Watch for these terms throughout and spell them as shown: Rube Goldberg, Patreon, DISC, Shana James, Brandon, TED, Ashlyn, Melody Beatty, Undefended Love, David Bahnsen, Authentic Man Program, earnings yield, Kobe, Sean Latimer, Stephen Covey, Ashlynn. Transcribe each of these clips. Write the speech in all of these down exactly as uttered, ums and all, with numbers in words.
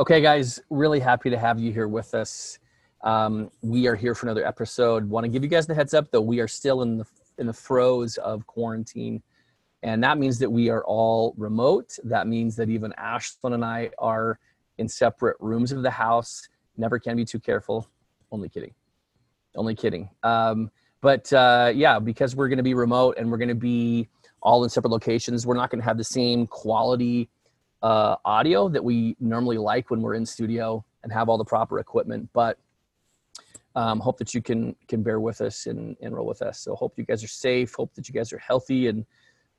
Okay, guys, really happy to have you here with us. Um, we are here for another episode. Want to give you guys the heads up, though, we are still in the in the throes of quarantine. And that means that we are all remote. That means that even Ashlyn and I are in separate rooms of the house. Never can be too careful. Only kidding. Only kidding. Um, but uh, yeah, because we're going to be remote and we're going to be all in separate locations, we're not going to have the same quality uh, audio that we normally like when we're in studio and have all the proper equipment. But um, hope that you can can bear with us and, and roll with us. So hope you guys are safe. Hope that you guys are healthy and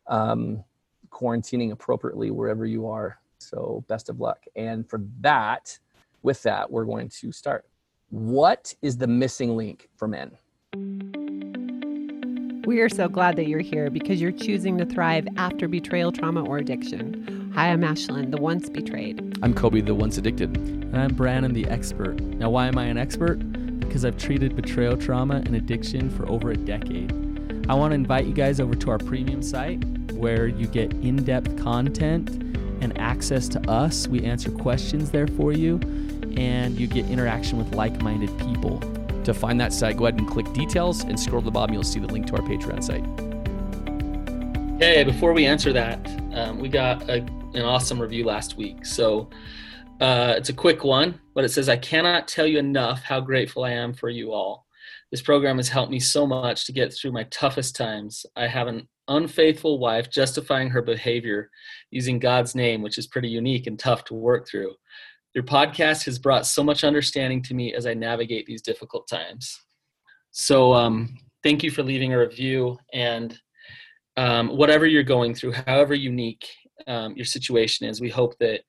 um, quarantining appropriately wherever you are. So best of luck. And for that, with that, we're going to start. What is the missing link for men? We are so glad that you're here because you're choosing to thrive after betrayal, trauma, or addiction. Hi, I'm Ashlyn, the once betrayed. I'm Kobe, the once addicted. And I'm Brandon, the expert. Now, why am I an expert? Because I've treated betrayal, trauma, and addiction for over a decade. I want to invite you guys over to our premium site where you get in-depth content and access to us. We answer questions there for you, and you get interaction with like-minded people. To find that site, go ahead and click details and scroll to the bottom. You'll see the link to our Patreon site. Hey, before we answer that, um, we got a, an awesome review last week. So uh, it's a quick one, but it says, I cannot tell you enough how grateful I am for you all. This program has helped me so much to get through my toughest times. I have an unfaithful wife justifying her behavior using God's name, which is pretty unique and tough to work through. Your podcast has brought so much understanding to me as I navigate these difficult times. So um, thank you for leaving a review, and um, whatever you're going through, however unique um, your situation is, we hope that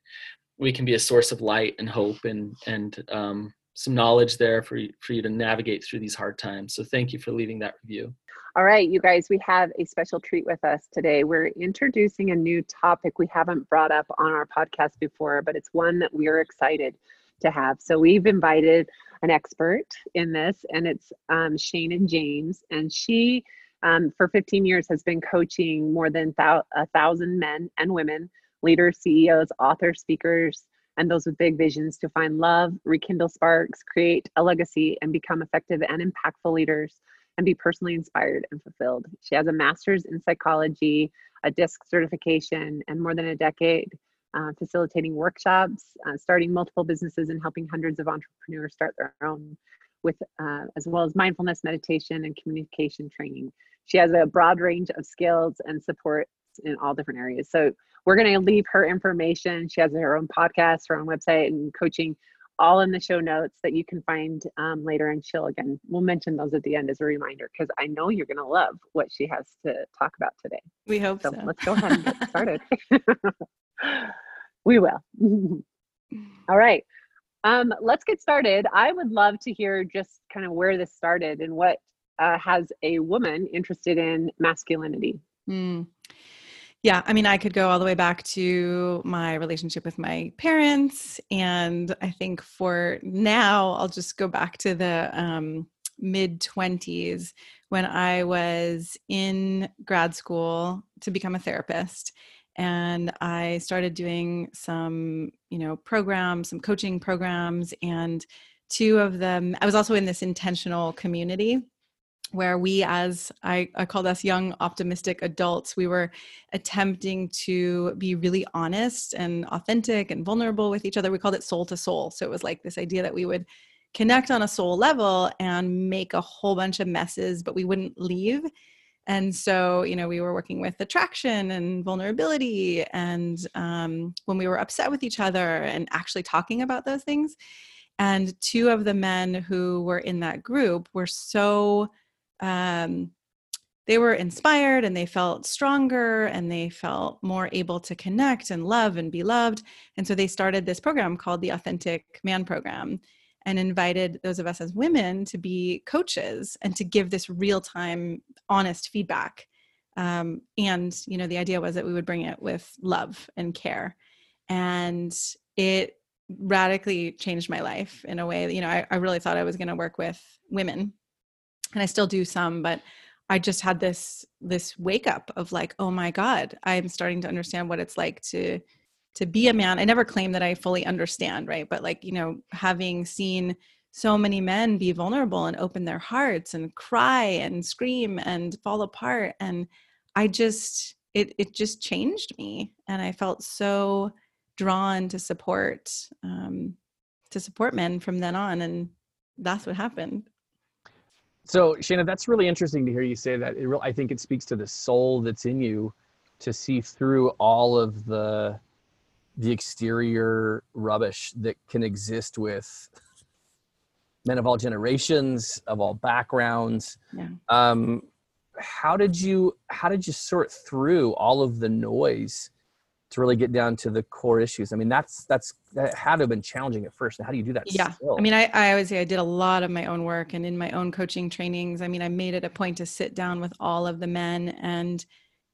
we can be a source of light and hope and and um, some knowledge there for you, for you to navigate through these hard times. So thank you for leaving that review. All right, you guys, we have a special treat with us today. We're introducing a new topic we haven't brought up on our podcast before, but it's one that we're excited to have. So we've invited an expert in this, and it's um, Shana James. And she, um, for fifteen years, has been coaching more than thou- a thousand men and women, leaders, C E Os, authors, speakers, and those with big visions to find love, rekindle sparks, create a legacy, and become effective and impactful leaders, and be personally inspired and fulfilled. She has a master's in psychology, a D I S C certification, and more than a decade uh, facilitating workshops, uh, starting multiple businesses, and helping hundreds of entrepreneurs start their own, with uh, as well as mindfulness, meditation, and communication training. She has a broad range of skills and supports in all different areas. So we're going to leave her information. She has her own podcast, her own website, and coaching, all in the show notes that you can find um, later. And she'll, again, we'll mention those at the end as a reminder, because I know you're going to love what she has to talk about today. We hope so. so. Let's go ahead and get started. We will. All right. Um, let's get started. I would love to hear just kind of where this started and what uh, has a woman interested in masculinity. Mm. Yeah, I mean, I could go all the way back to my relationship with my parents, and I think for now, I'll just go back to the um, mid-twenties when I was in grad school to become a therapist, and I started doing some, you know, programs, some coaching programs, and two of them, I was also in this intentional community where we, as I, I called us young, optimistic adults, we were attempting to be really honest and authentic and vulnerable with each other. We called it soul to soul. So it was like this idea that we would connect on a soul level and make a whole bunch of messes, but we wouldn't leave. And so, you know, we were working with attraction and vulnerability, and um, when we were upset with each other, and actually talking about those things. And two of the men who were in that group were so Um, they were inspired, and they felt stronger, and they felt more able to connect and love and be loved. And so they started this program called the Authentic Man Program, and invited those of us as women to be coaches and to give this real-time, honest feedback. Um, and, you know, the idea was that we would bring it with love and care. And it radically changed my life in a way that, you know, I, I really thought I was going to work with women. And I still do some, but I just had this this wake up of like, oh my God, I'm starting to understand what it's like to to be a man. I never claim that I fully understand, right? But like, you know, having seen so many men be vulnerable and open their hearts and cry and scream and fall apart. And I just, it it just changed me. And I felt so drawn to support, um, to support men from then on. And that's what happened. So Shana, that's really interesting to hear you say that. It real, I think it speaks to the soul that's in you to see through all of the, the exterior rubbish that can exist with men of all generations, of all backgrounds. Yeah. Um, how did you, how did you sort through all of the noise to really get down to the core issues? I mean, that's, that's, that had to have been challenging at first. How do you do that? Yeah. Still? I mean, I, I always say I did a lot of my own work and in my own coaching trainings. I mean, I made it a point to sit down with all of the men and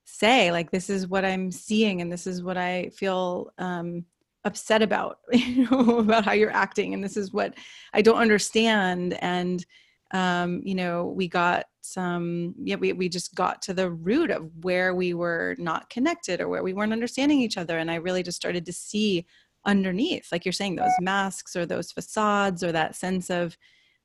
say, like, this is what I'm seeing. And this is what I feel, um, upset about, you know, about how you're acting. And this is what I don't understand. And, um, you know, we got some, yeah, we, we just got to the root of where we were not connected or where we weren't understanding each other. And I really just started to see underneath, like you're saying, those masks or those facades or that sense of,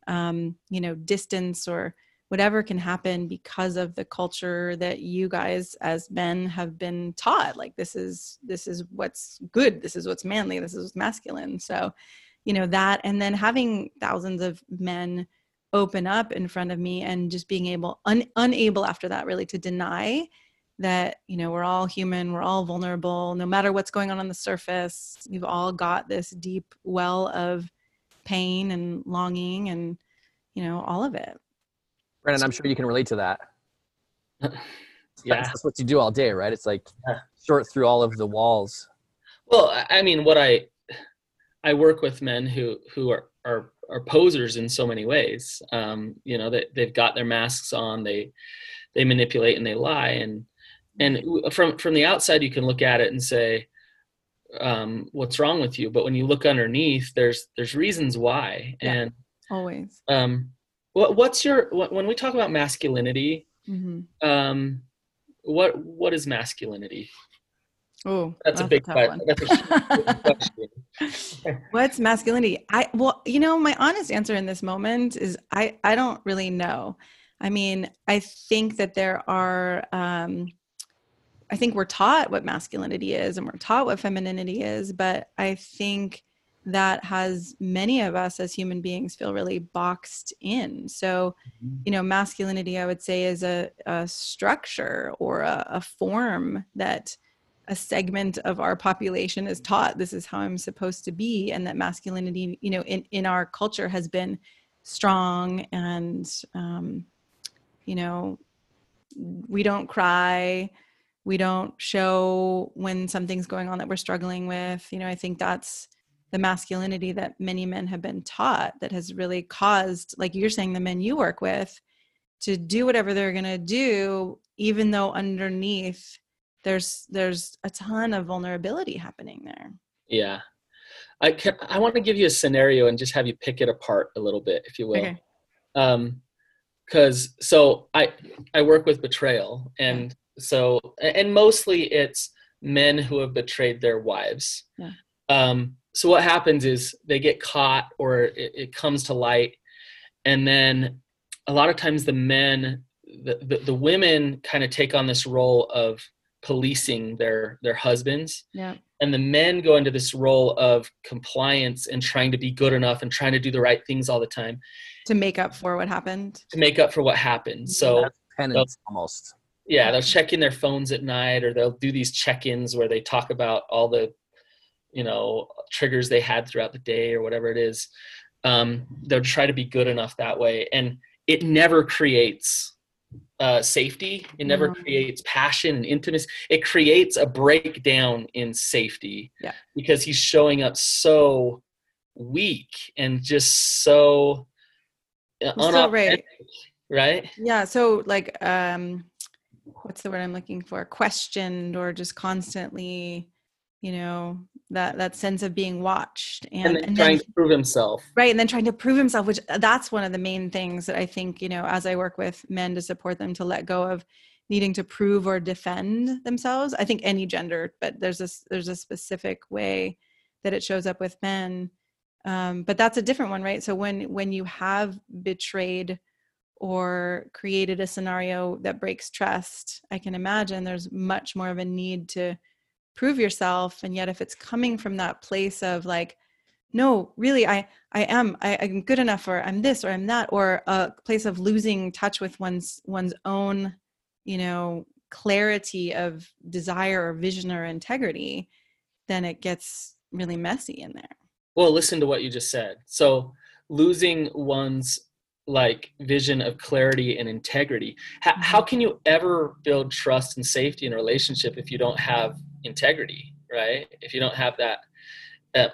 um, you know, distance or whatever can happen because of the culture that you guys as men have been taught. Like, this is, this is what's good. This is what's manly. This is what's masculine. So, you know, that, and then having thousands of men open up in front of me and just being able, un, unable after that really to deny that, you know, we're all human, we're all vulnerable, no matter what's going on on the surface, we've all got this deep well of pain and longing and, you know, all of it. Brandon, I'm sure you can relate to that. Yeah. That's what you do all day, right? It's like sort through all of the walls. Well, I mean, what I, I work with men who, who are, are, are posers in so many ways. Um, you know, that they, they've got their masks on, they, they manipulate and they lie. And, and from, from the outside, you can look at it and say, um, what's wrong with you? But when you look underneath, there's, there's reasons why. Yeah, and always, um, What what's your when we talk about masculinity? Mm-hmm. Um, what what is masculinity? Oh, that's, that's a big question. That's a question. What's masculinity? I well, you know, my honest answer in this moment is I I don't really know. I mean, I think that there are. Um, I think we're taught what masculinity is, and we're taught what femininity is, but I think that has many of us as human beings feel really boxed in. So, you know, masculinity, I would say, is a, a structure or a, a form that a segment of our population is taught. This is how I'm supposed to be. And that masculinity, you know, in, in our culture has been strong and, um, you know, we don't cry. We don't show when something's going on that we're struggling with. You know, I think that's the masculinity that many men have been taught that has really caused, like you're saying, the men you work with to do whatever they're going to do, even though underneath there's, there's a ton of vulnerability happening there. Yeah. I can, I want to give you a scenario and just have you pick it apart a little bit, if you will. Okay. Um, cause so I, I work with betrayal, and so, and mostly it's men who have betrayed their wives. Yeah. Um, So what happens is they get caught, or it, it comes to light. And then a lot of times the men, the, the, the women kind of take on this role of policing their, their husbands. Yeah. And the men go into this role of compliance and trying to be good enough and trying to do the right things all the time. To make up for what happened. To make up for what happened. So penance almost. Yeah. They'll check in their phones at night, or they'll do these check-ins where they talk about all the, you know, triggers they had throughout the day or whatever it is. Um, they'll try to be good enough that way. And it never creates uh, safety. It never mm-hmm. creates passion and intimacy. It creates a breakdown in safety, yeah, because he's showing up so weak and just so unauthentic, right. right? Yeah. So like, um, what's the word I'm looking for? Questioned, or just constantly, you know, that, that sense of being watched and, and, then and then trying to prove himself. Right. And then trying to prove himself, which that's one of the main things that I think, you know, as I work with men to support them to let go of needing to prove or defend themselves. I think any gender, but there's a, there's a specific way that it shows up with men. Um, but that's a different one, right? So when, when you have betrayed or created a scenario that breaks trust, I can imagine there's much more of a need to prove yourself. And yet if it's coming from that place of like, no, really, I, I am, I, I'm good enough, or I'm this, or I'm that, or a place of losing touch with one's, one's own, you know, clarity of desire or vision or integrity, then it gets really messy in there. Well, listen to what you just said. So losing one's like vision of clarity and integrity, how, how can you ever build trust and safety in a relationship if you don't have integrity, right? If you don't have that, uh,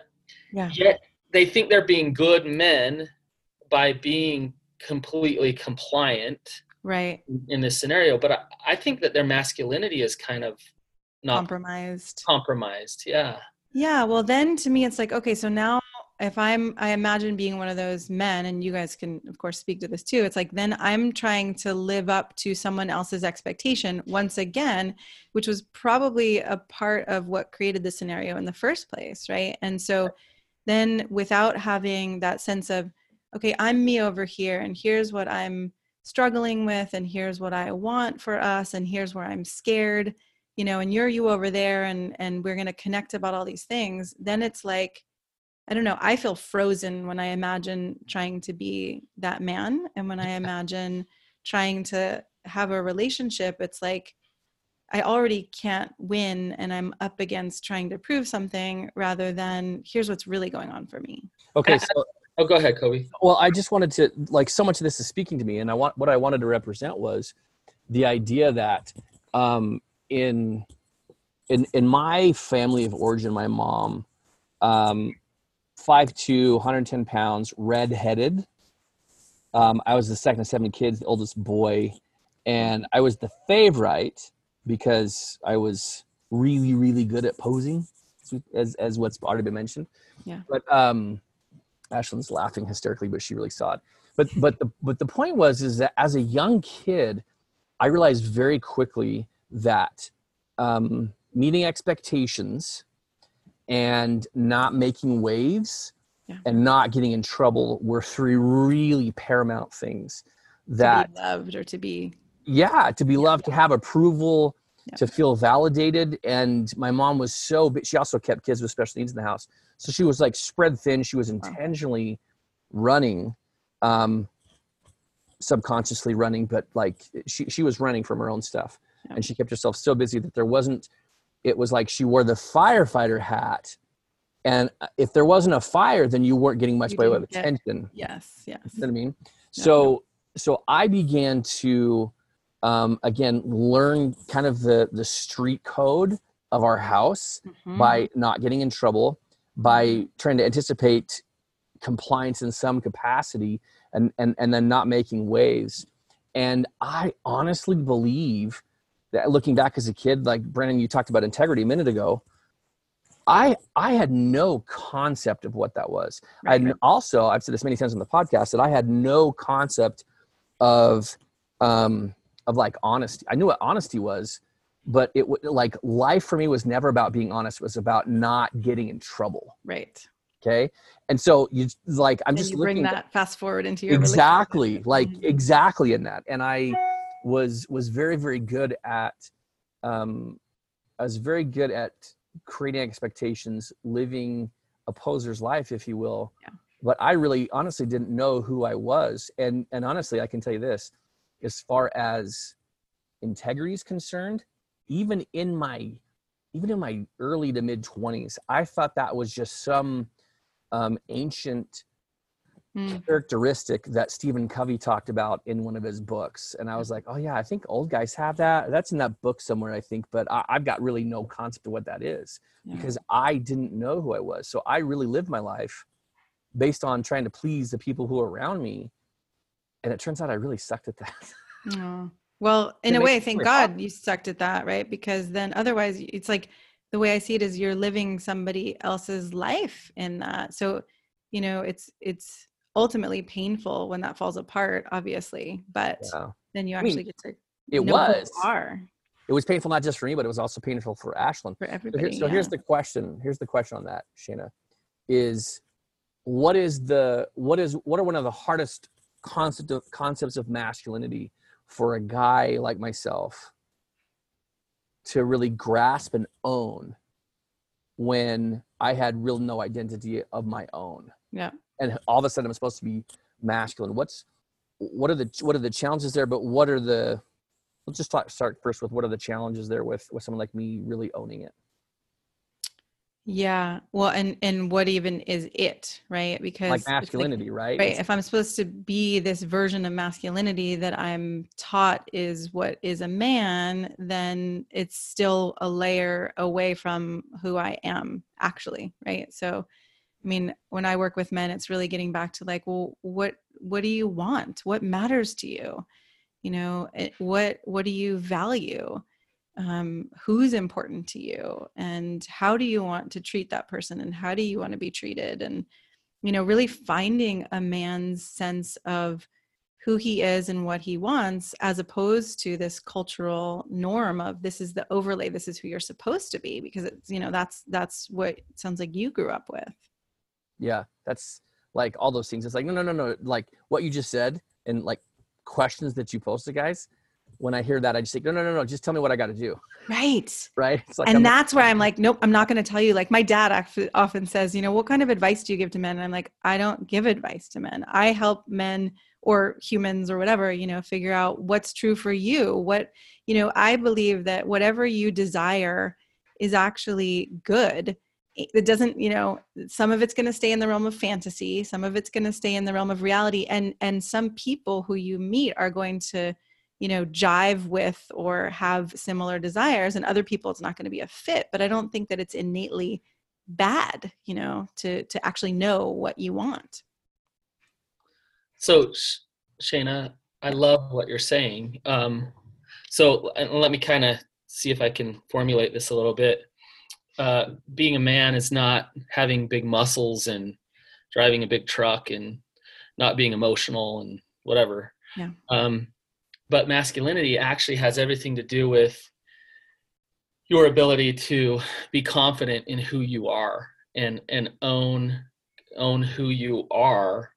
yeah. Yet they think they're being good men by being completely compliant, right, in this scenario. But I, I think that their masculinity is kind of not compromised. Compromised, yeah. Yeah. Well, then to me, it's like, okay, so now if I'm, I imagine being one of those men, and you guys can of course speak to this too. It's like, then I'm trying to live up to someone else's expectation once again, which was probably a part of what created the scenario in the first place. Right. And so then without having that sense of, okay, I'm me over here, and here's what I'm struggling with, and here's what I want for us, and here's where I'm scared, you know, and you're you over there, and, and we're going to connect about all these things. Then it's like, I don't know, I feel frozen when I imagine trying to be that man. And when I imagine trying to have a relationship, it's like, I already can't win, and I'm up against trying to prove something rather than here's what's really going on for me. Okay. So, oh, go ahead, Kobe. Well, I just wanted to, like, so much of this is speaking to me, and I want, what I wanted to represent was the idea that, um, In, in, in my family of origin, my mom, um, five two, one hundred ten pounds, redheaded. Um, I was the second of seven kids, the oldest boy. And I was the favorite because I was really, really good at posing, as, as what's already been mentioned. Yeah. But, um, Ashlyn's laughing hysterically, but she really saw it. But, but the, but the point was, is that as a young kid, I realized very quickly that um, meeting expectations and not making waves, yeah, and not getting in trouble were three really paramount things. That to be loved or to be yeah to be yeah, loved, yeah. to have approval, yeah. to feel validated. And my mom was so, but she also kept kids with special needs in the house, so she was like spread thin. She was intentionally wow. running. Um, subconsciously running, but like she, she was running from her own stuff, yeah. and she kept herself so busy that there wasn't, it was like she wore the firefighter hat, and if there wasn't a fire, then you weren't getting much by way of attention. Yes. Yes. You know what I mean? No, so, no. so I began to, um, again, learn kind of the, the street code of our house, mm-hmm. by not getting in trouble, by trying to anticipate compliance in some capacity, and, and, and then not making waves. And I honestly believe that looking back as a kid, like Brandon, you talked about integrity a minute ago. I, I had no concept of what that was. Right. I also, I've said this many times on the podcast, that I had no concept of, um, of like honesty. I knew what honesty was, but it w- like life for me was never about being honest. It was about not getting in trouble. Right. Okay. And so you like, I'm and just you looking bring that at, fast forward into your exactly like exactly in that. And I was, was very, very good at, um, I was very good at creating expectations, living a poser's life, if you will. Yeah. But I really honestly didn't know who I was. And, and honestly, I can tell you this, as far as integrity is concerned, even in my, even in my early to mid twenties, I thought that was just some, Um, ancient mm. characteristic that Stephen Covey talked about in one of his books. And I was like, oh yeah, I think old guys have that. That's in that book somewhere, I think, but I, I've got really no concept of what that is, yeah. because I didn't know who I was. So I really lived my life based on trying to please the people who are around me. And it turns out I really sucked at that. Oh. Well, in a way, thank God fun. You sucked at that, right? Because then otherwise it's like, the way I see it is you're living somebody else's life in that. So, you know, it's, it's ultimately painful when that falls apart, obviously, but yeah. then you actually I mean, get to It no was. Are. It was painful, not just for me, but it was also painful for Ashlyn. For everybody. So, here, so yeah. here's the question. Here's the question on that, Shana, is what is the, what is, what are one of the hardest concept of, concepts of masculinity for a guy like myself to really grasp and own when I had real no identity of my own? Yeah. And all of a sudden I'm supposed to be masculine. What's, what are the, what are the challenges there, but what are the, let's just talk, start first with what are the challenges there with, with someone like me really owning it? Yeah. Well, and, and what even is it, right? Because like masculinity, like, right? Right. It's, if I'm supposed to be this version of masculinity that I'm taught is what is a man, then it's still a layer away from who I am actually. Right. So, I mean, when I work with men, it's really getting back to like, well, what, what do you want? What matters to you? You know, it, what, what do you value? Um, who's important to you and how do you want to treat that person and how do you want to be treated? And, you know, really finding a man's sense of who he is and what he wants, as opposed to this cultural norm of this is the overlay, this is who you're supposed to be, because it's, you know, that's, that's what it sounds like you grew up with. Yeah. That's like all those things. It's like, no, no, no, no. Like what you just said and like questions that you posted, guys, when I hear that, I just think, no, no, no, no. Just tell me what I got to do. Right. Right. It's like, and I'm, that's where I'm like, nope, I'm not going to tell you. Like my dad often says, you know, what kind of advice do you give to men? And I'm like, I don't give advice to men. I help men or humans or whatever, you know, figure out what's true for you. What, you know, I believe that whatever you desire is actually good. It doesn't, you know, some of it's going to stay in the realm of fantasy. Some of it's going to stay in the realm of reality. And, and some people who you meet are going to, you know, jive with or have similar desires, and other people it's not going to be a fit. But I don't think that it's innately bad, you know, to to actually know what you want. So Shana, I love what you're saying. Um, so let me kind of see if I can formulate this a little bit. Uh, being a man is not having big muscles and driving a big truck and not being emotional and whatever. Yeah. Um, But masculinity actually has everything to do with your ability to be confident in who you are and, and own, own who you are.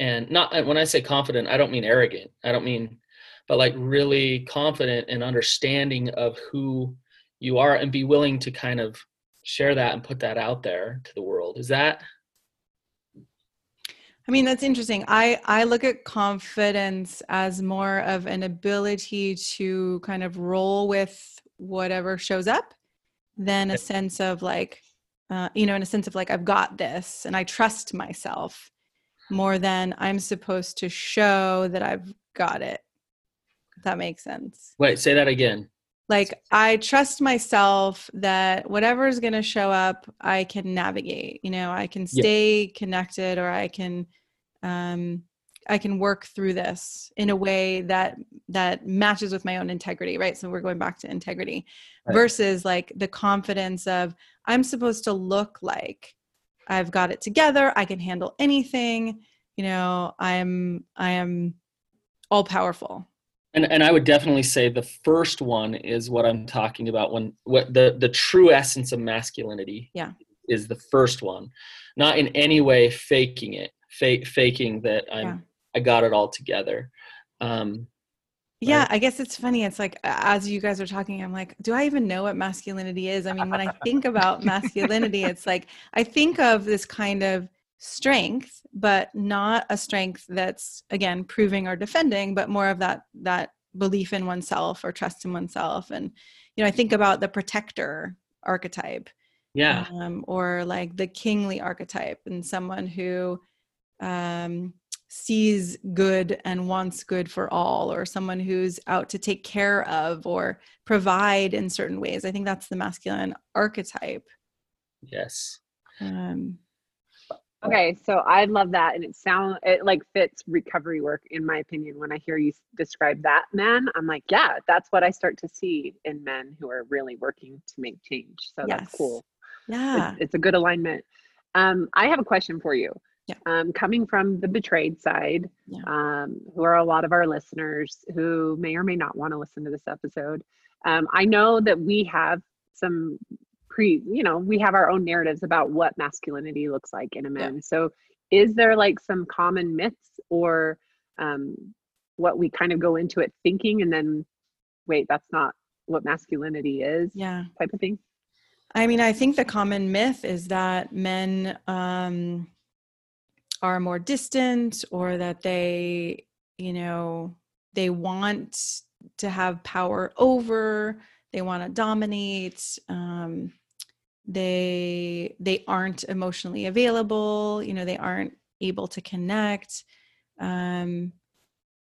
And not, when I say confident, I don't mean arrogant. I don't mean, but like really confident and understanding of who you are and be willing to kind of share that and put that out there to the world. Is that? I mean, that's interesting. I, I look at confidence as more of an ability to kind of roll with whatever shows up than a sense of like, uh, you know, in a sense of like, I've got this and I trust myself more than I'm supposed to show that I've got it. If that makes sense. Wait, say that again. Like I trust myself that whatever is going to show up, I can navigate, you know, I can stay yeah. connected, or I can, um, I can work through this in a way that, that matches with my own integrity. Right. So we're going back to integrity right. versus like the confidence of I'm supposed to look like I've got it together. I can handle anything. You know, I'm, I am all powerful. And and I would definitely say the first one is what I'm talking about when what the, the true essence of masculinity yeah. is the first one, not in any way faking it, fake, faking that I'm, yeah. I got it all together. Um, yeah. Right? I guess it's funny. It's like, as you guys are talking, I'm like, do I even know what masculinity is? I mean, when I think about masculinity, it's like, I think of this kind of strength, but not a strength that's again proving or defending, but more of that that belief in oneself or trust in oneself. And you know, I think about the protector archetype, yeah, um, or like the kingly archetype, and someone who um, sees good and wants good for all, or someone who's out to take care of or provide in certain ways. I think that's the masculine archetype. Yes. Um, Okay, so I love that, and it sound it like fits recovery work in my opinion. When I hear you describe that man, I'm like, yeah, that's what I start to see in men who are really working to make change. So yes. That's cool. Yeah, it's, it's a good alignment. Um, I have a question for you. yeah. um, coming from the betrayed side, yeah. um, who are a lot of our listeners who may or may not want to listen to this episode. Um, I know that we have some pre, you know, we have our own narratives about what masculinity looks like in a man. Yeah. So is there like some common myths or um, what we kind of go into it thinking and then, wait, that's not what masculinity is, yeah, type of thing? I mean, I think the common myth is that men um, are more distant, or that they, you know, they want to have power over, they want to dominate, um, they, they aren't emotionally available, you know, they aren't able to connect. Um,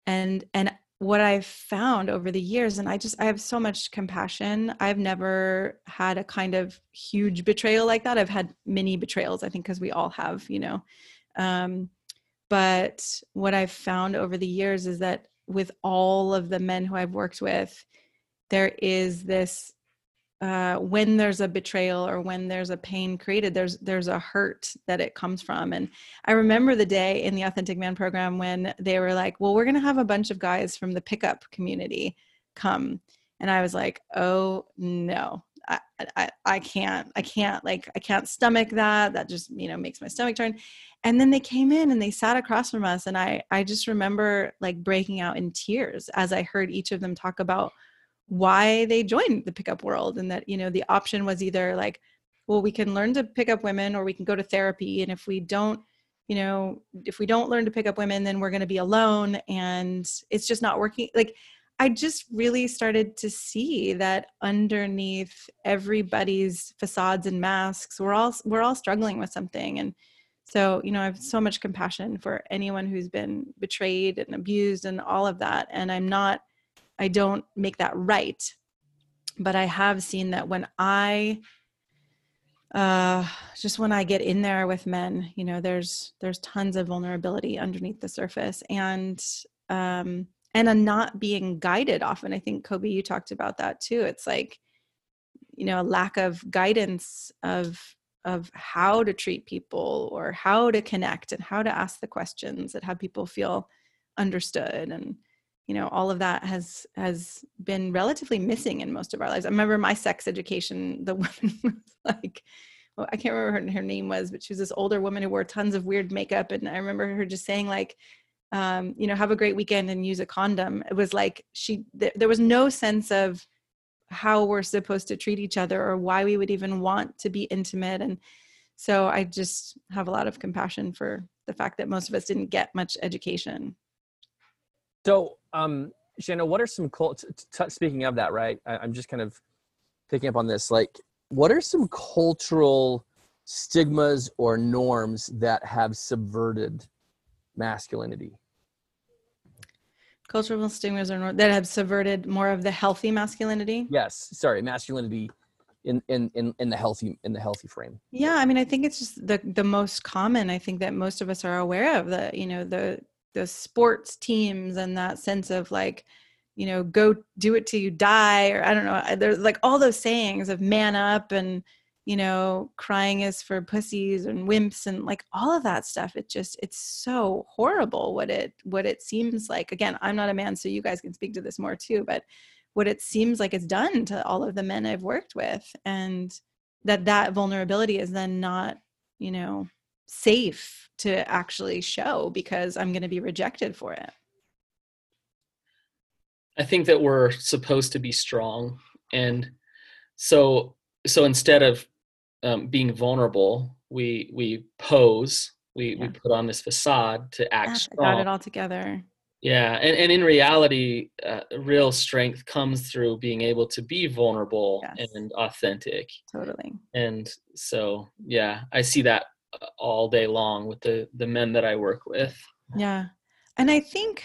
and, and what I've found over the years, and I just, I have so much compassion. I've never had a kind of huge betrayal like that. I've had many betrayals, I think, because we all have, you know. Um, but what I've found over the years is that with all of the men who I've worked with, there is this, uh, when there's a betrayal or when there's a pain created, there's, there's a hurt that it comes from. And I remember the day in the Authentic Man program when they were like, well, we're going to have a bunch of guys from the pickup community come. And I was like, oh no, I, I, I can't, I can't like, I can't stomach that. That just, you know, makes my stomach turn. And then they came in and they sat across from us. And I, I just remember like breaking out in tears as I heard each of them talk about why they joined the pickup world. And that, you know, the option was either like, well, we can learn to pick up women, or we can go to therapy. And if we don't, you know, if we don't learn to pick up women, then we're going to be alone and it's just not working. Like, I just really started to see that underneath everybody's facades and masks, we're all, we're all struggling with something. And so, you know, I have so much compassion for anyone who's been betrayed and abused and all of that. And I'm not, I don't make that right, but I have seen that when I, uh, just when I get in there with men, you know, there's, there's tons of vulnerability underneath the surface, and, um, and a not being guided often. I think, Kobe, you talked about that too. It's like, you know, a lack of guidance of, of how to treat people or how to connect and how to ask the questions that have people feel understood. And, you know, all of that has, has been relatively missing in most of our lives. I remember my sex education, the woman was like, well, I can't remember what her name was, but she was this older woman who wore tons of weird makeup. And I remember her just saying like, um, you know, have a great weekend and use a condom. It was like, she, th- there was no sense of how we're supposed to treat each other or why we would even want to be intimate. And so I just have a lot of compassion for the fact that most of us didn't get much education. So, um, Shana, what are some cult- t- speaking of that, right? I- I'm just kind of picking up on this. Like, what are some cultural stigmas or norms that have subverted masculinity? Cultural stigmas or norms that have subverted more of the healthy masculinity? Yes. Sorry, masculinity in, in, in, in the healthy, in the healthy frame. Yeah. I mean, I think it's just the, the most common, I think, that most of us are aware of, the, you know, the, the sports teams and that sense of like, you know, go do it till you die, or I don't know, there's like all those sayings of man up and, you know, crying is for pussies and wimps and like all of that stuff. It just, it's so horrible what it, what it seems like. Again, I'm not a man, so you guys can speak to this more too, but what it seems like it's done to all of the men I've worked with, and that that vulnerability is then not, you know, safe to actually show because I'm going to be rejected for it. I think that we're supposed to be strong. And so, so instead of um, being vulnerable, we, we pose, we, yeah. we put on this facade to act yeah, strong. Got it all together. Yeah. And, and in reality, uh, real strength comes through being able to be vulnerable yes. and authentic. Totally. And so, yeah, I see that all day long with the, the men that I work with. Yeah. And I think,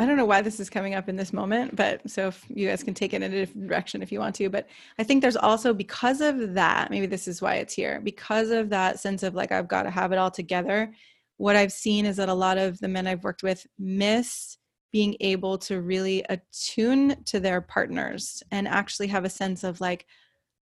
I don't know why this is coming up in this moment, but so if you guys can take it in a different direction if you want to, but I think there's also, because of that, maybe this is why it's here, because of that sense of like, I've got to have it all together. What I've seen is that a lot of the men I've worked with miss being able to really attune to their partners and actually have a sense of like,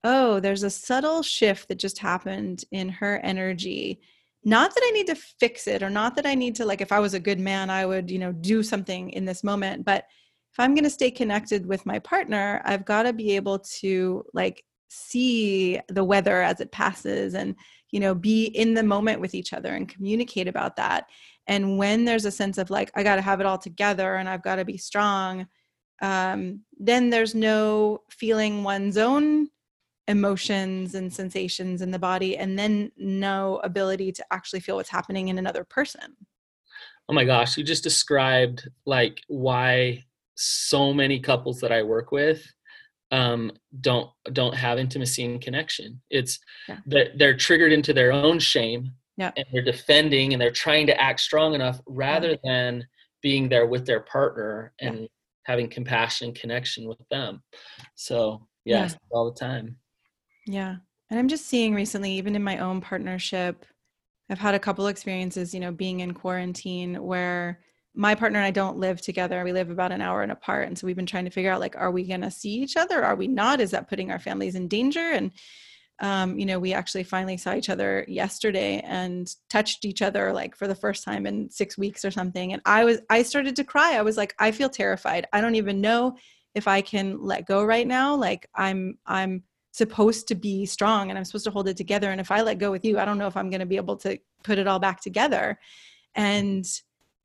oh, there's a subtle shift that just happened in her energy Not that I need to fix it, or not that I need to, like, if I was a good man, I would, you know, do something in this moment. But if I'm going to stay connected with my partner, I've got to be able to, like, see the weather as it passes, and, you know, be in the moment with each other and communicate about that. And when there's a sense of, like, I got to have it all together and I've got to be strong, um, then there's no feeling one's own emotions and sensations in the body, and then no ability to actually feel what's happening in another person. Oh my gosh, you just described, like, why so many couples that I work with um, don't don't have intimacy and connection. It's yeah. that they're triggered into their own shame, yeah. and they're defending, and they're trying to act strong enough rather yeah. than being there with their partner and yeah. having compassion and connection with them. So yeah, yeah. all the time. Yeah. And I'm just seeing recently, even in my own partnership, I've had a couple experiences, you know, being in quarantine, where my partner and I don't live together. We live about an hour and apart. And so we've been trying to figure out, like, are we going to see each other? Are we not? Is that putting our families in danger? And, um, you know, we actually finally saw each other yesterday and touched each other, like, for the first time in six weeks or something. And I was, I started to cry. I was like, I feel terrified. I don't even know if I can let go right now. Like, I'm, I'm, supposed to be strong, and I'm supposed to hold it together. And if I let go with you, I don't know if I'm going to be able to put it all back together. And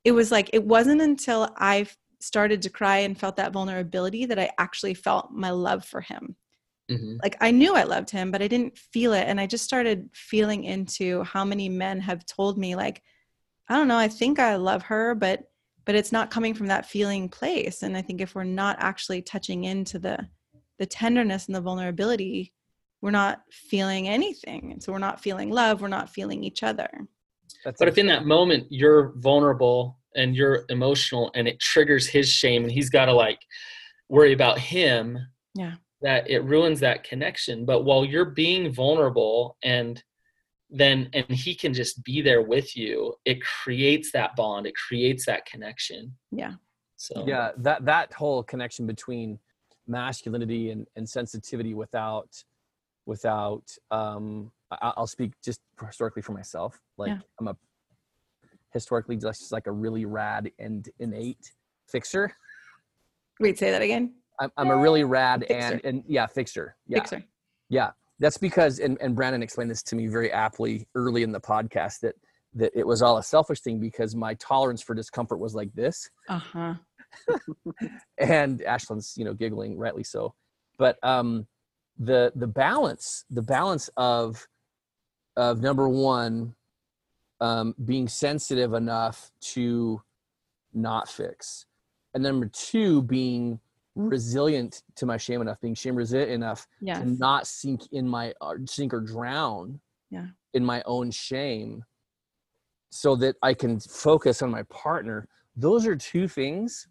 it was like, it wasn't until I started to cry and felt that vulnerability that I actually felt my love for him. Mm-hmm. Like, I knew I loved him, but I didn't feel it. And I just started feeling into how many men have told me, like, I don't know, I think I love her, but, but it's not coming from that feeling place. And I think if we're not actually touching into the the tenderness and the vulnerability, we're not feeling anything. And so we're not feeling love. We're not feeling each other. That's but if in that moment you're vulnerable and you're emotional and it triggers his shame and he's got to, like, worry about him, yeah, that it ruins that connection. But while you're being vulnerable and then, and he can just be there with you, it creates that bond. It creates that connection. Yeah. So yeah, that, that whole connection between masculinity and, and sensitivity without, without, um, I, I'll speak just historically for myself. Like, yeah. I'm a historically just like a really rad and innate fixer. Wait, say that again. I'm, I'm a really rad and, and yeah, fixer. Yeah. Fixer. Yeah. That's because, and, and Brandon explained this to me very aptly early in the podcast, that, that it was all a selfish thing because my tolerance for discomfort was like this. Uh-huh. And Ashlyn's, you know, giggling, rightly so. But um, the the balance, the balance of of number one, um, being sensitive enough to not fix, and number two, being resilient to my shame enough, being shame resilient enough yes. to not sink in my uh, sink or drown yeah. in my own shame, so that I can focus on my partner. Those are two things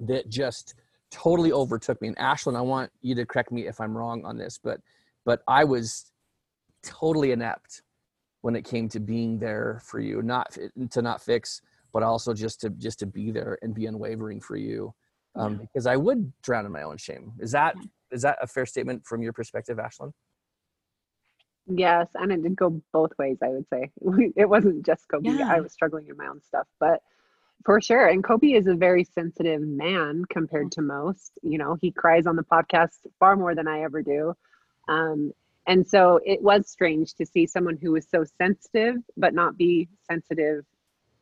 that just totally overtook me. And Ashlyn, I want you to correct me if I'm wrong on this, but but I was totally inept when it came to being there for you, not to not fix, but also just to just to be there and be unwavering for you, um, yeah. because I would drown in my own shame. Is that yeah. is that a fair statement from your perspective, Ashlyn? Yes, and it did go both ways. I would say it wasn't just Kobe. Yeah. I was struggling in my own stuff, but. For sure. And Kobe is a very sensitive man compared to most. You know, he cries on the podcast far more than I ever do. Um, and so it was strange to see someone who was so sensitive, but not be sensitive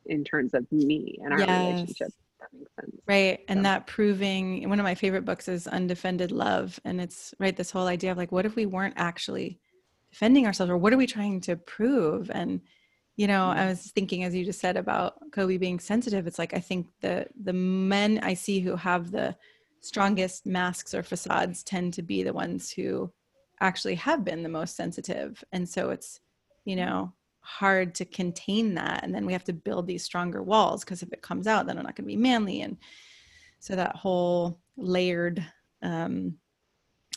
in terms of me and our yes. relationship. That makes sense. Right. And so. That proving, one of my favorite books is Undefended Love. And it's right. This whole idea of, like, what if we weren't actually defending ourselves, or what are we trying to prove? And you know, I was thinking, as you just said about Kobe being sensitive, it's like, I think the the men I see who have the strongest masks or facades tend to be the ones who actually have been the most sensitive. And so it's, you know, hard to contain that. And then we have to build these stronger walls, because if it comes out, then I'm not going to be manly. And so that whole layered um,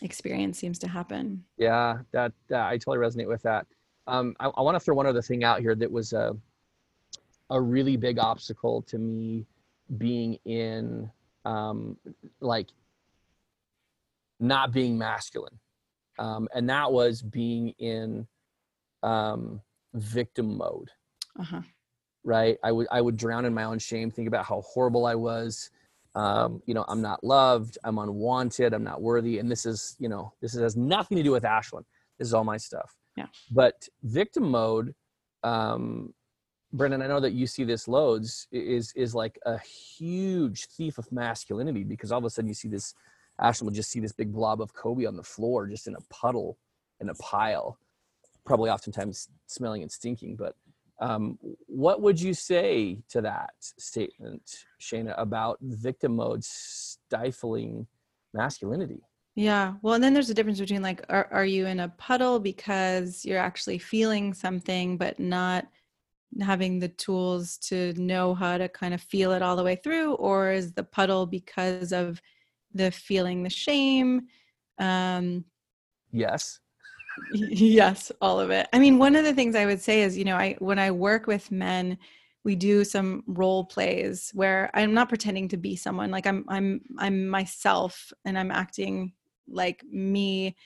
experience seems to happen. Yeah, that uh, I totally resonate with that. Um, I, I want to throw one other thing out here that was a, a really big obstacle to me being in, um, like, not being masculine. Um, and that was being in um, victim mode. Uh-huh. Right. I would, I would drown in my own shame. Think about how horrible I was. Um, you know, I'm not loved. I'm unwanted. I'm not worthy. And this is, you know, this has nothing to do with Ashlyn. This is all my stuff. Yeah. But victim mode, um, Brandon, I know that you see this loads, is, is like a huge thief of masculinity, because all of a sudden you see this, Ashlyn will just see this big blob of Kobe on the floor, just in a puddle, in a pile, probably oftentimes smelling and stinking. But um, what would you say to that statement, Shana, about victim mode stifling masculinity? Yeah. Well, and then there's a difference between like, are, are you in a puddle because you're actually feeling something, but not having the tools to know how to kind of feel it all the way through? Or is the puddle because of the feeling, the shame? Um, yes. Yes, all of it. I mean, one of the things I would say is, you know, I, when I work with men, we do some role plays where I'm not pretending to be someone. Like I'm, I'm, I'm myself, and I'm acting like me,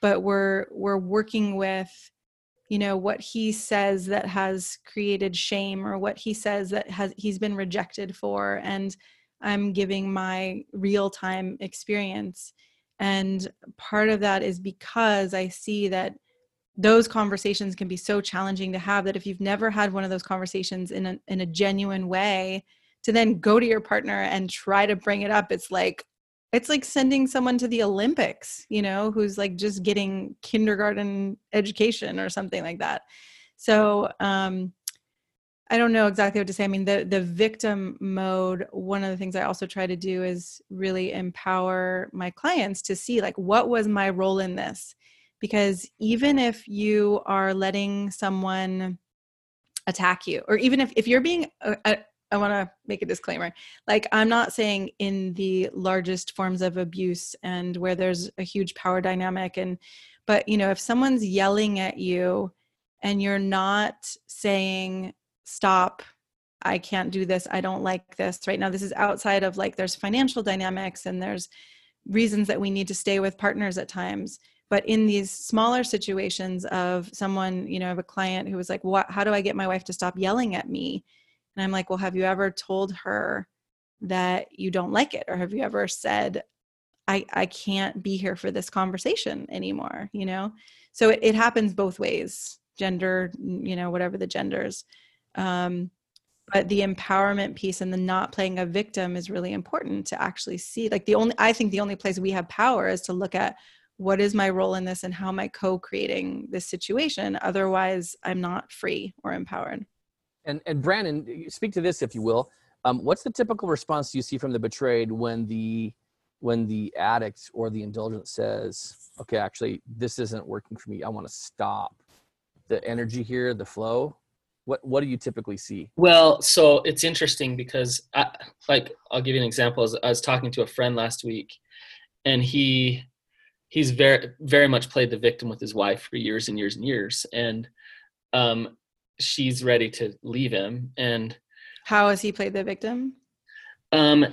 but we're, we're working with, you know, what he says that has created shame, or what he says that has, he's been rejected for. And I'm giving my real time experience. And part of that is because I see that those conversations can be so challenging to have, that if you've never had one of those conversations in a, in a genuine way, to then go to your partner and try to bring it up, it's like, it's like sending someone to the Olympics, you know, who's like just getting kindergarten education or something like that. So, um, I don't know exactly what to say. I mean, the, the victim mode, one of the things I also try to do is really empower my clients to see like, what was my role in this? Because even if you are letting someone attack you, or even if, if you're being, uh, I, I want to make a disclaimer, like I'm not saying in the largest forms of abuse and where there's a huge power dynamic, and, but you know, if someone's yelling at you and you're not saying, stop, I can't do this, I don't like this right now. This is outside of like, there's financial dynamics and there's reasons that we need to stay with partners at times. But in these smaller situations of someone, you know, of a client who was like, what, how do I get my wife to stop yelling at me? And I'm like, well, have you ever told her that you don't like it? Or have you ever said, I, I can't be here for this conversation anymore, you know? So it, it happens both ways, gender, you know, whatever the genders. Um, but the empowerment piece and the not playing a victim is really important to actually see. Like the only, I think the only place we have power is to look at what is my role in this and how am I co-creating this situation? Otherwise I'm not free or empowered. And, and Brandon, speak to this, if you will. Um, what's the typical response you see from the betrayed when the, when the addict or the indulgent says, okay, actually this isn't working for me, I want to stop the energy here, the flow? What what do you typically see? Well, so it's interesting because, I, like, I'll give you an example. I was, I was talking to a friend last week, and he he's very very much played the victim with his wife for years and years and years, and um, she's ready to leave him. And how has he played the victim? Um,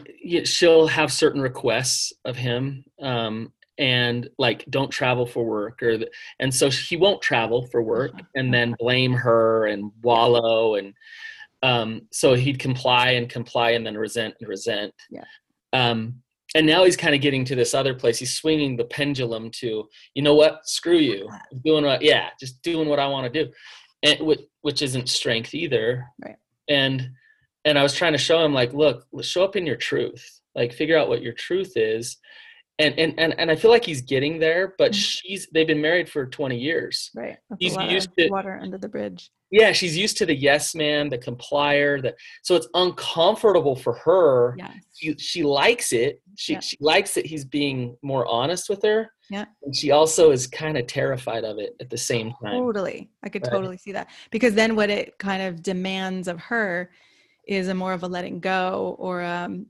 she'll have certain requests of him, um, and like, don't travel for work, or the, and so he won't travel for work, and then blame her and wallow, and um so he'd comply and comply and then resent and resent. Yeah. Um and now he's kind of getting to this other place. He's swinging the pendulum to, you know what, screw you, I'm doing what, yeah, just doing what I want to do, and which, which isn't strength either, right? And and I was trying to show him, like, look, show up in your truth, like figure out what your truth is. And, and and and I feel like he's getting there, but she's, they've been married for twenty years. Right. That's he's used to water under the bridge. Yeah. She's used to the yes man, the complier, the, so it's uncomfortable for her. Yeah. She, she likes it. She, yeah. she likes that he's being more honest with her. Yeah. And she also is kind of terrified of it at the same time. Totally. I could right. totally see that, because then what it kind of demands of her is a more of a letting go, or, um,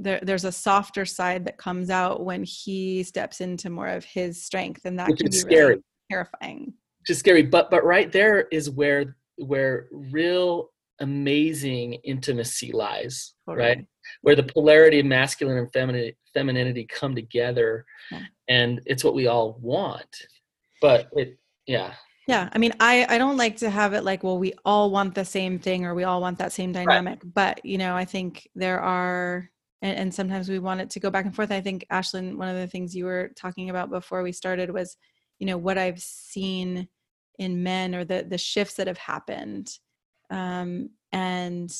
There, there's a softer side that comes out when he steps into more of his strength, and that Which can be scary. Really terrifying. Which is scary, but but right there is where where real amazing intimacy lies, totally. Right? Where the polarity of masculine and feminine femininity come together, yeah. And it's what we all want. But it, yeah. Yeah. I mean, I, I don't like to have it like, well, we all want the same thing or we all want that same dynamic, right. But you know, I think there are, and, and sometimes we want it to go back and forth. I think Ashlyn, one of the things you were talking about before we started was, you know, what I've seen in men or the, the shifts that have happened, um, and,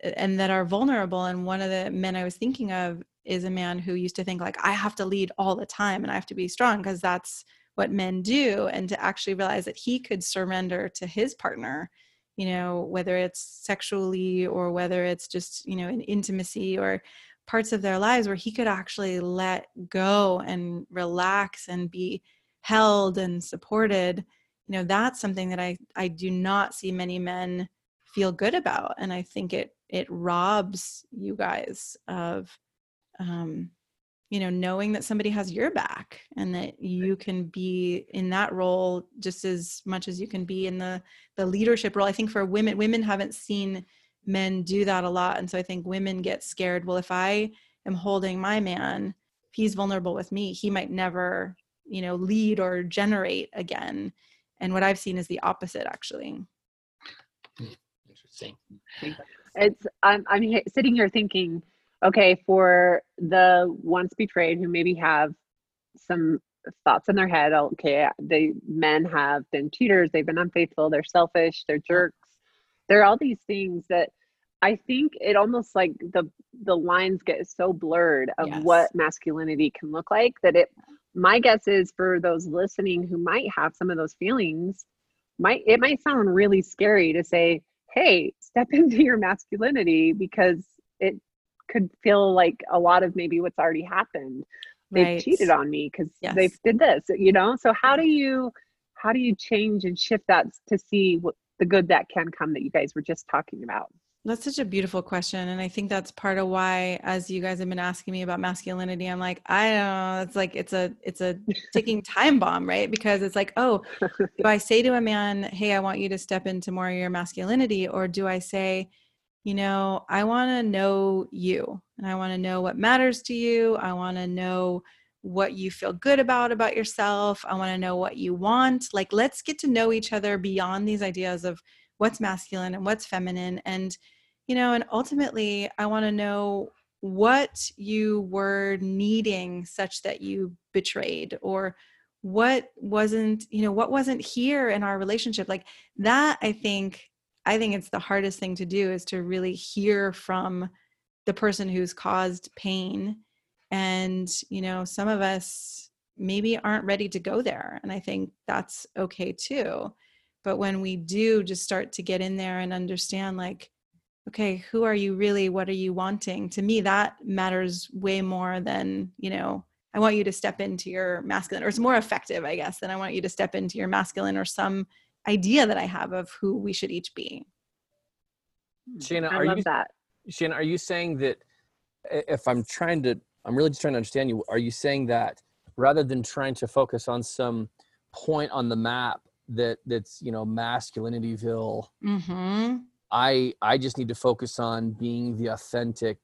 and that are vulnerable. And one of the men I was thinking of is a man who used to think like, I have to lead all the time and I have to be strong because that's what men do. And to actually realize that he could surrender to his partner, you know, whether it's sexually or whether it's just, you know, in intimacy or parts of their lives where he could actually let go and relax and be held and supported. You know, that's something that I, I do not see many men feel good about. And I think it, it robs you guys of, um, you know, knowing that somebody has your back and that you can be in that role just as much as you can be in the, the leadership role. I think for women, women haven't seen men do that a lot. And so I think women get scared. Well, if I am holding my man, if he's vulnerable with me, he might never, you know, lead or generate again. And what I've seen is the opposite, actually. Interesting. It's I'm I'm sitting here thinking, okay, for the once betrayed who maybe have some thoughts in their head, okay, the men have been cheaters, they've been unfaithful, they're selfish, they're jerks. There are all these things that I think it almost like the the lines get so blurred of yes. what masculinity can look like that it, my guess is for those listening who might have some of those feelings, might it might sound really scary to say, hey, step into your masculinity because it could feel like a lot of maybe what's already happened. They've right. cheated on me because yes. they've did this, you know? So how do you, how do you change and shift that to see what the good that can come that you guys were just talking about? That's such a beautiful question. And I think that's part of why, as you guys have been asking me about masculinity, I'm like, I don't know. It's like, it's a, it's a ticking time bomb, right? Because it's like, oh, do I say to a man, hey, I want you to step into more of your masculinity? Or do I say, you know, I want to know you and I want to know what matters to you. I want to know what you feel good about, about yourself. I want to know what you want. Like, let's get to know each other beyond these ideas of what's masculine and what's feminine. And, you know, and ultimately I want to know what you were needing such that you betrayed, or what wasn't, you know, what wasn't here in our relationship. Like that, I think, I think it's the hardest thing to do is to really hear from the person who's caused pain. And, you know, some of us maybe aren't ready to go there. And I think that's okay too. But when we do just start to get in there and understand like, okay, who are you really? What are you wanting? To me, that matters way more than, you know, I want you to step into your masculine, or it's more effective, I guess, than I want you to step into your masculine or some idea that I have of who we should each be. Shana, are I love you, that. Shana, are you saying that if I'm trying to, I'm really just trying to understand you, are you saying that rather than trying to focus on some point on the map that that's, you know, masculinityville, mm-hmm. I, I just need to focus on being the authentic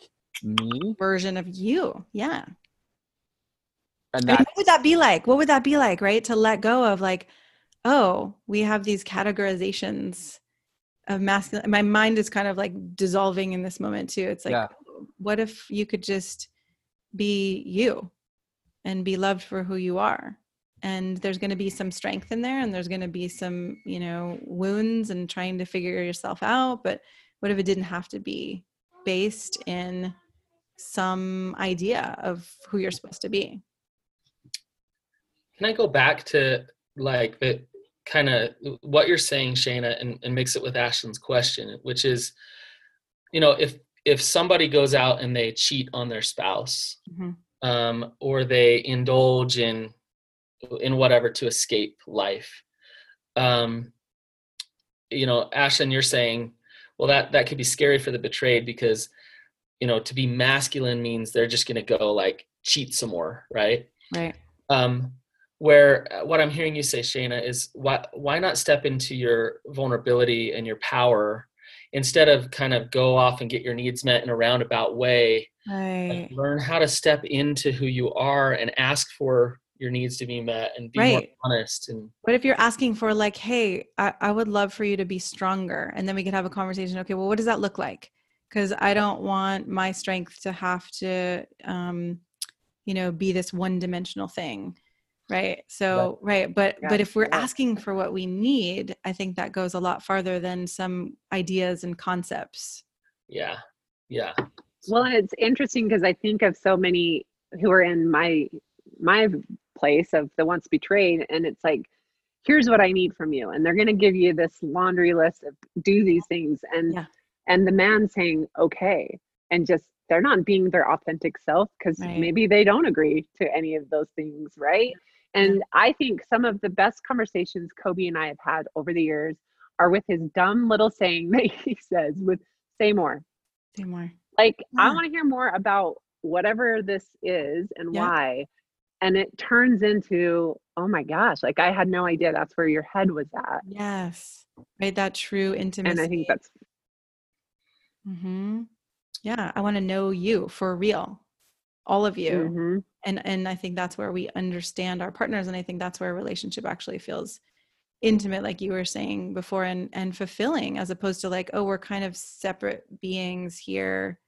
me? Version of you. Yeah. And that, I mean, what would that be like? What would that be like, right? To let go of like, oh, we have these categorizations of masculine. My mind is kind of like dissolving in this moment too. It's like, yeah. What if you could just be you and be loved for who you are? And there's going to be some strength in there and there's going to be some, you know, wounds and trying to figure yourself out. But what if it didn't have to be based in some idea of who you're supposed to be? Can I go back to like that kind of what you're saying, Shana, and, and mix it with Ashlyn's question, which is, you know, if, if somebody goes out and they cheat on their spouse, mm-hmm. um, or they indulge in, in whatever to escape life, um, you know, Ashlyn, you're saying, well, that, that could be scary for the betrayed because, you know, to be masculine means they're just going to go like cheat some more. Right. Right. Um, Where what I'm hearing you say, Shana, is why why not step into your vulnerability and your power instead of kind of go off and get your needs met in a roundabout way? Right. Like learn how to step into who you are and ask for your needs to be met and be right. more honest. And what if you're asking for like, hey, I, I would love for you to be stronger. And then we could have a conversation. Okay, well, what does that look like? Because I don't want my strength to have to, um, you know, be this one dimensional thing. Right. So, but, right. But, yeah, but if we're yeah. asking for what we need, I think that goes a lot farther than some ideas and concepts. Yeah. Yeah. Well, it's interesting because I think of so many who are in my, my place of the once betrayed, and it's like, here's what I need from you. And they're going to give you this laundry list of do these things. And, yeah. and the man saying, okay. And just, they're not being their authentic self because right. maybe they don't agree to any of those things. Right. And I think some of the best conversations Kobe and I have had over the years are with his dumb little saying that he says with say more, say more. Like yeah. I want to hear more about whatever this is and yeah. why. And it turns into, oh my gosh, like I had no idea that's where your head was at. Yes. Right. That true intimacy. And I think that's, mm-hmm. yeah, I want to know you for real, all of you. Mm-hmm. And and I think that's where we understand our partners. And I think that's where a relationship actually feels intimate, like you were saying before, and, and fulfilling, as opposed to like, oh, we're kind of separate beings here,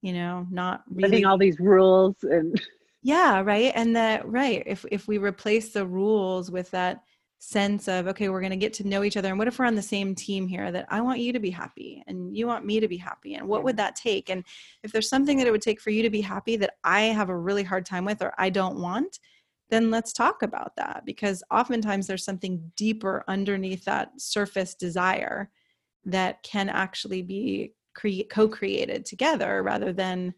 you know, not really. Living all these rules. And yeah, right. And that, right. If if we replace the rules with that sense of, okay, we're going to get to know each other. And what if we're on the same team here, that I want you to be happy and you want me to be happy, and what yeah. would that take? And if there's something that it would take for you to be happy that I have a really hard time with, or I don't want, then let's talk about that. Because oftentimes there's something deeper underneath that surface desire that can actually be cre- co-created together, rather than,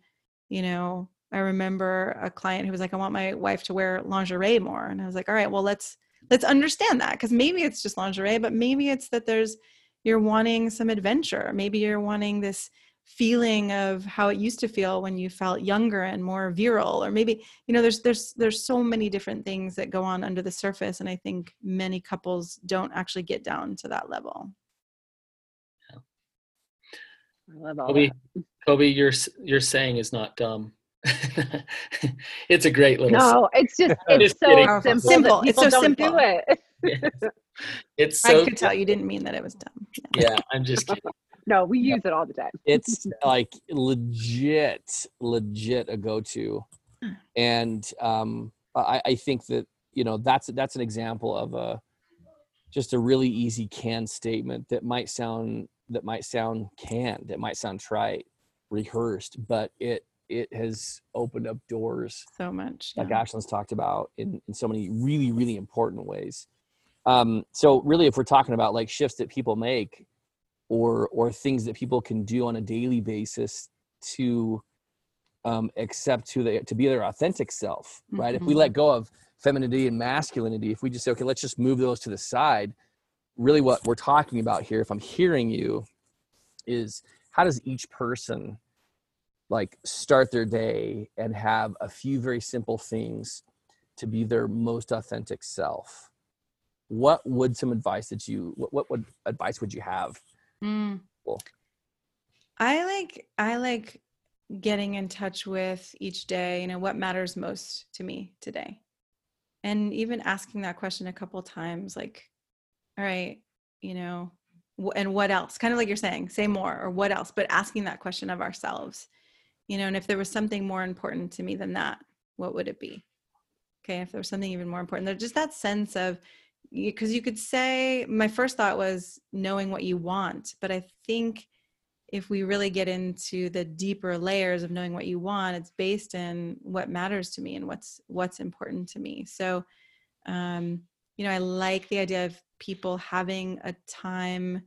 you know, I remember a client who was like, I want my wife to wear lingerie more. And I was like, all right, well, let's Let's understand that, because maybe it's just lingerie, but maybe it's that there's, you're wanting some adventure. Maybe you're wanting this feeling of how it used to feel when you felt younger and more virile, or maybe, you know, there's, there's, there's so many different things that go on under the surface. And I think many couples don't actually get down to that level. Yeah. I love all Kobe, that. Kobe, your, your saying is not dumb. It's a great little no song. It's just it's so simple, simple. It's so simple do it. Yes. It's so I could tell you didn't mean that it was dumb. Yeah, yeah, I'm just kidding. No, we use it all the time. It's like legit legit a go-to. And um I, I think that, you know, that's that's an example of a just a really easy canned statement that might sound that might sound canned, that might sound trite, rehearsed, but it it has opened up doors so much, like yeah. Ashlyn's talked about in, in so many really, really important ways. Um, so really, if we're talking about like shifts that people make, or, or things that people can do on a daily basis to um, accept who they, to be their authentic self, right? Mm-hmm. If we let go of femininity and masculinity, if we just say, okay, let's just move those to the side. Really what we're talking about here, if I'm hearing you, is how does each person like start their day and have a few very simple things to be their most authentic self? What would some advice that you, what, what, what advice would you have? Mm. Cool. I like, I like getting in touch with each day, you know, what matters most to me today. And even asking that question a couple of times, like, all right, you know, and what else? Kind of like you're saying, say more, or what else, but asking that question of ourselves. You know, and if there was something more important to me than that, what would it be? Okay, if there was something even more important, there's just that sense of, because you could say, my first thought was knowing what you want, but I think if we really get into the deeper layers of knowing what you want, it's based in what matters to me and what's what's important to me. So, um, you know, I like the idea of people having a time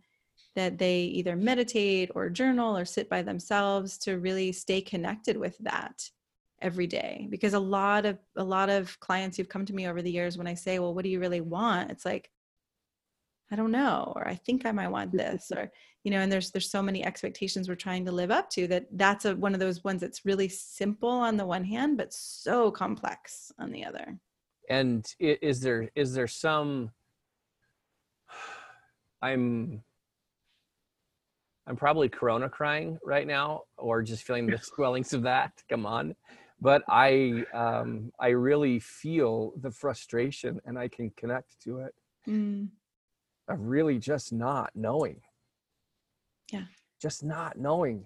that they either meditate or journal or sit by themselves to really stay connected with that every day. Because a lot of, a lot of clients who've come to me over the years, when I say, well, what do you really want? It's like, I don't know, or I think I might want this, or, you know, and there's, there's so many expectations we're trying to live up to, that that's a, one of those ones that's really simple on the one hand, but so complex on the other. And is there, is there some, I'm, I'm probably Corona crying right now, or just feeling the swellings of that. Come on. But I, um, I really feel the frustration, and I can connect to it. Mm. Of really just not knowing. Yeah. Just not knowing.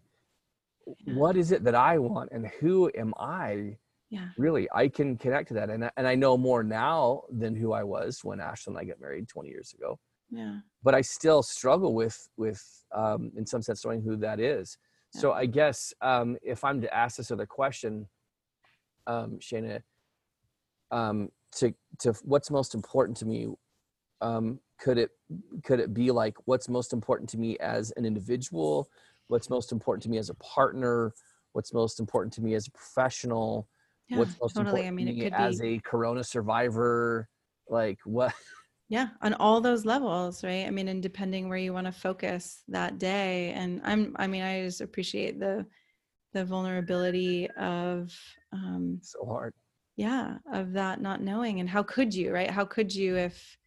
Yeah. What is it that I want, and who am I? Yeah. Really, I can connect to that. And I, and I know more now than who I was when Ashlyn and I got married twenty years ago. Yeah. But I still struggle with, with um, in some sense, knowing who that is. Yeah. So I guess um, if I'm to ask this other question, um, Shana, um, to, to what's most important to me, um, could it, could it be like, what's most important to me as an individual? What's most important to me as a partner? What's most important to me as a professional? Yeah, what's most totally. important I mean, to me it could as be... a Corona survivor? Like what? Yeah. On all those levels. Right. I mean, and depending where you want to focus that day. And I'm, I mean, I just appreciate the, the vulnerability of, um, so hard. Yeah. Of that not knowing. And how could you, right? How could you, if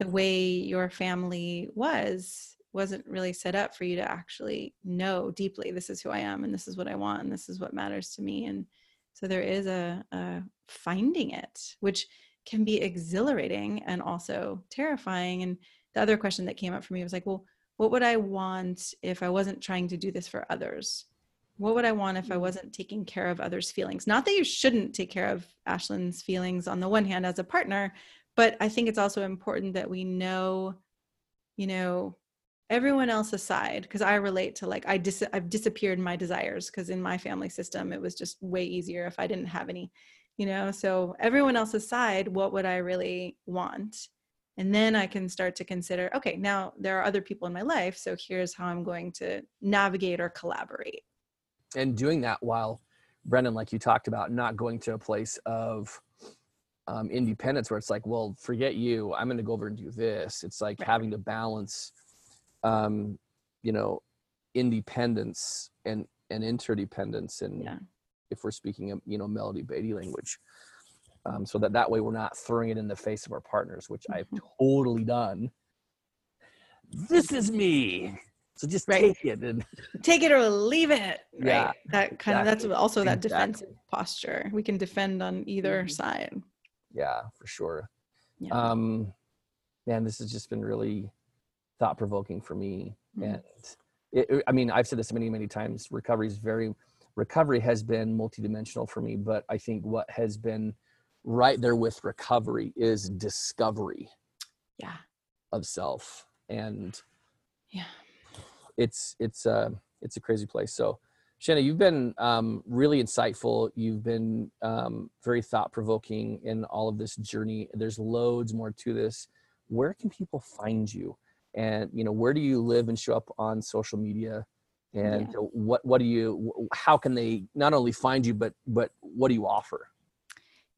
the way your family was, wasn't really set up for you to actually know deeply, this is who I am, and this is what I want, and this is what matters to me. And so there is a, a finding it, which can be exhilarating and also terrifying. And the other question that came up for me was like, well, what would I want if I wasn't trying to do this for others? What would I want if I wasn't taking care of others' feelings? Not that you shouldn't take care of Ashlyn's feelings on the one hand as a partner, but I think it's also important that we know, you know, everyone else aside, because I relate to like, I dis- I've disappeared my desires, because in my family system, it was just way easier if I didn't have any. You know, so everyone else aside, what would I really want? And then I can start to consider, okay, now there are other people in my life, so here's how I'm going to navigate or collaborate. And doing that while, Brandon, like you talked about, not going to a place of um, independence where it's like, well, forget you, I'm going to go over and do this. It's like right. having to balance, um, you know, independence and, and interdependence and yeah. if we're speaking of, you know, Melody Beatty language, um, so that that way we're not throwing it in the face of our partners, which mm-hmm. I've totally done. This is me. So just right. take it. And... Take it or leave it. Yeah. Right. That kind exactly. of, that's also that exactly. defensive posture. We can defend on either mm-hmm. side. Yeah, for sure. Yeah. Um, man, this has just been really thought provoking for me. Mm-hmm. And it, I mean, I've said this many, many times, recovery is very, recovery has been multidimensional for me, but I think what has been right there with recovery is discovery yeah. of self. And yeah, it's, it's a, it's a crazy place. So Shana, you've been um, really insightful. You've been um, very thought provoking in all of this journey. There's loads more to this. Where can people find you? And, you know, where do you live and show up on social media? And yeah. what, what do you, how can they not only find you, but, but what do you offer?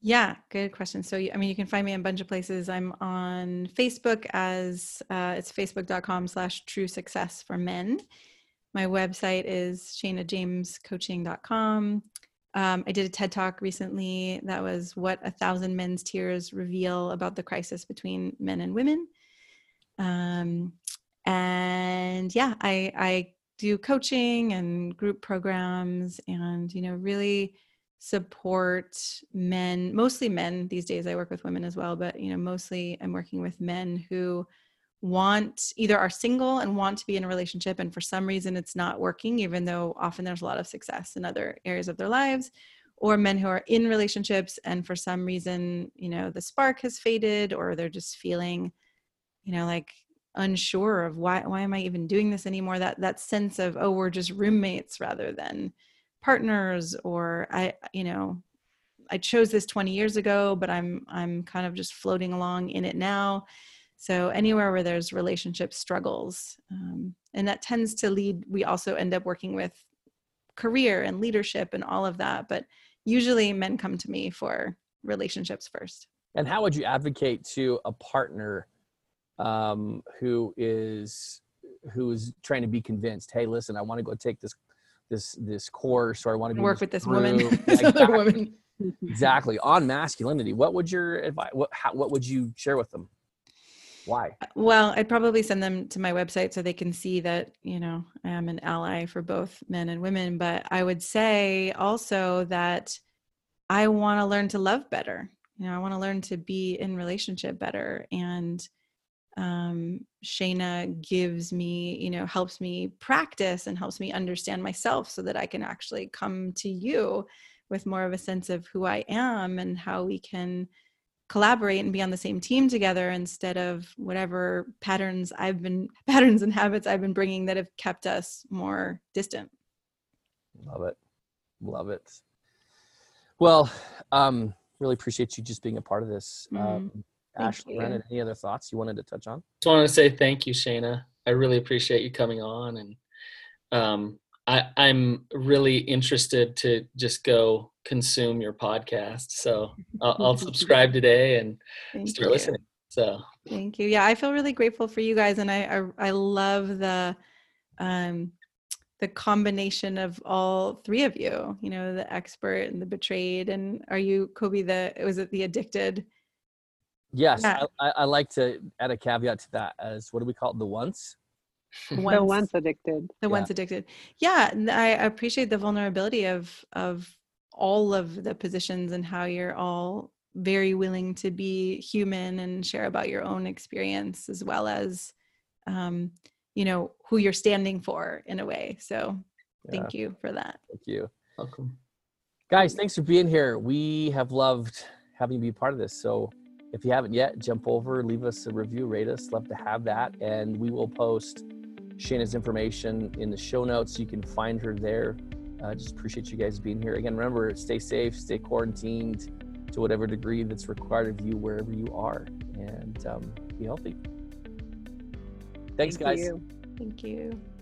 Yeah, good question. So, I mean, you can find me in a bunch of places. I'm on Facebook as, uh, it's facebook.com slash true success for men. My website is shana james coaching dot com. Um, I did a TED talk recently that was what a thousand men's tears reveal about the crisis between men and women. Um, and yeah, I, I, do coaching and group programs and, you know, really support men, mostly men these days. I work with women as well, but, you know, mostly I'm working with men who want, either are single and want to be in a relationship, and for some reason it's not working, even though often there's a lot of success in other areas of their lives, or men who are in relationships and for some reason, you know, the spark has faded, or they're just feeling, you know, like, unsure of why why am I even doing this anymore, that that sense of, oh, we're just roommates rather than partners, or I you know I chose this twenty years ago, but I'm I'm kind of just floating along in it now. So anywhere where there's relationship struggles, um, and that tends to lead, we also end up working with career and leadership and all of that, but usually men come to me for relationships first. And how would you advocate to a partner um, who is, who is trying to be convinced, hey, listen, I want to go take this, this, this course, or I want to work with this woman. this exactly. other woman. Exactly. On masculinity. What would your advice, what, how, what would you share with them? Why? Well, I'd probably send them to my website so they can see that, you know, I am an ally for both men and women, but I would say also that I want to learn to love better. You know, I want to learn to be in relationship better. And um, Shana gives me, you know, helps me practice and helps me understand myself so that I can actually come to you with more of a sense of who I am and how we can collaborate and be on the same team together instead of whatever patterns I've been, patterns and habits I've been bringing that have kept us more distant. Love it. Love it. Well, um, really appreciate you just being a part of this. Mm-hmm. Um, Ashley, Brandon, any other thoughts you wanted to touch on? Just wanted to say thank you, Shana. I really appreciate you coming on. And um, I, I'm really interested to just go consume your podcast. So I'll, I'll subscribe today and thank start you. listening. So thank you. Yeah, I feel really grateful for you guys. And I, I, I love the, um, the combination of all three of you, you know, the expert and the betrayed. And are you, Kobe, the, was it the addicted? Yes. Yeah. I, I like to add a caveat to that as, what do we call it? The once? once the once addicted. The yeah. once addicted. Yeah. I appreciate the vulnerability of, of all of the positions and how you're all very willing to be human and share about your own experience as well as, um, you know, who you're standing for in a way. So yeah. Thank you for that. Thank you. Welcome. Guys, thanks for being here. We have loved having you be part of this. So if you haven't yet, jump over, leave us a review, rate us, love to have that. And we will post Shana's information in the show notes. You can find her there. Uh, just appreciate you guys being here. Again, remember, stay safe, stay quarantined to whatever degree that's required of you wherever you are, and um, be healthy. Thanks, guys. Thank you. Thank you.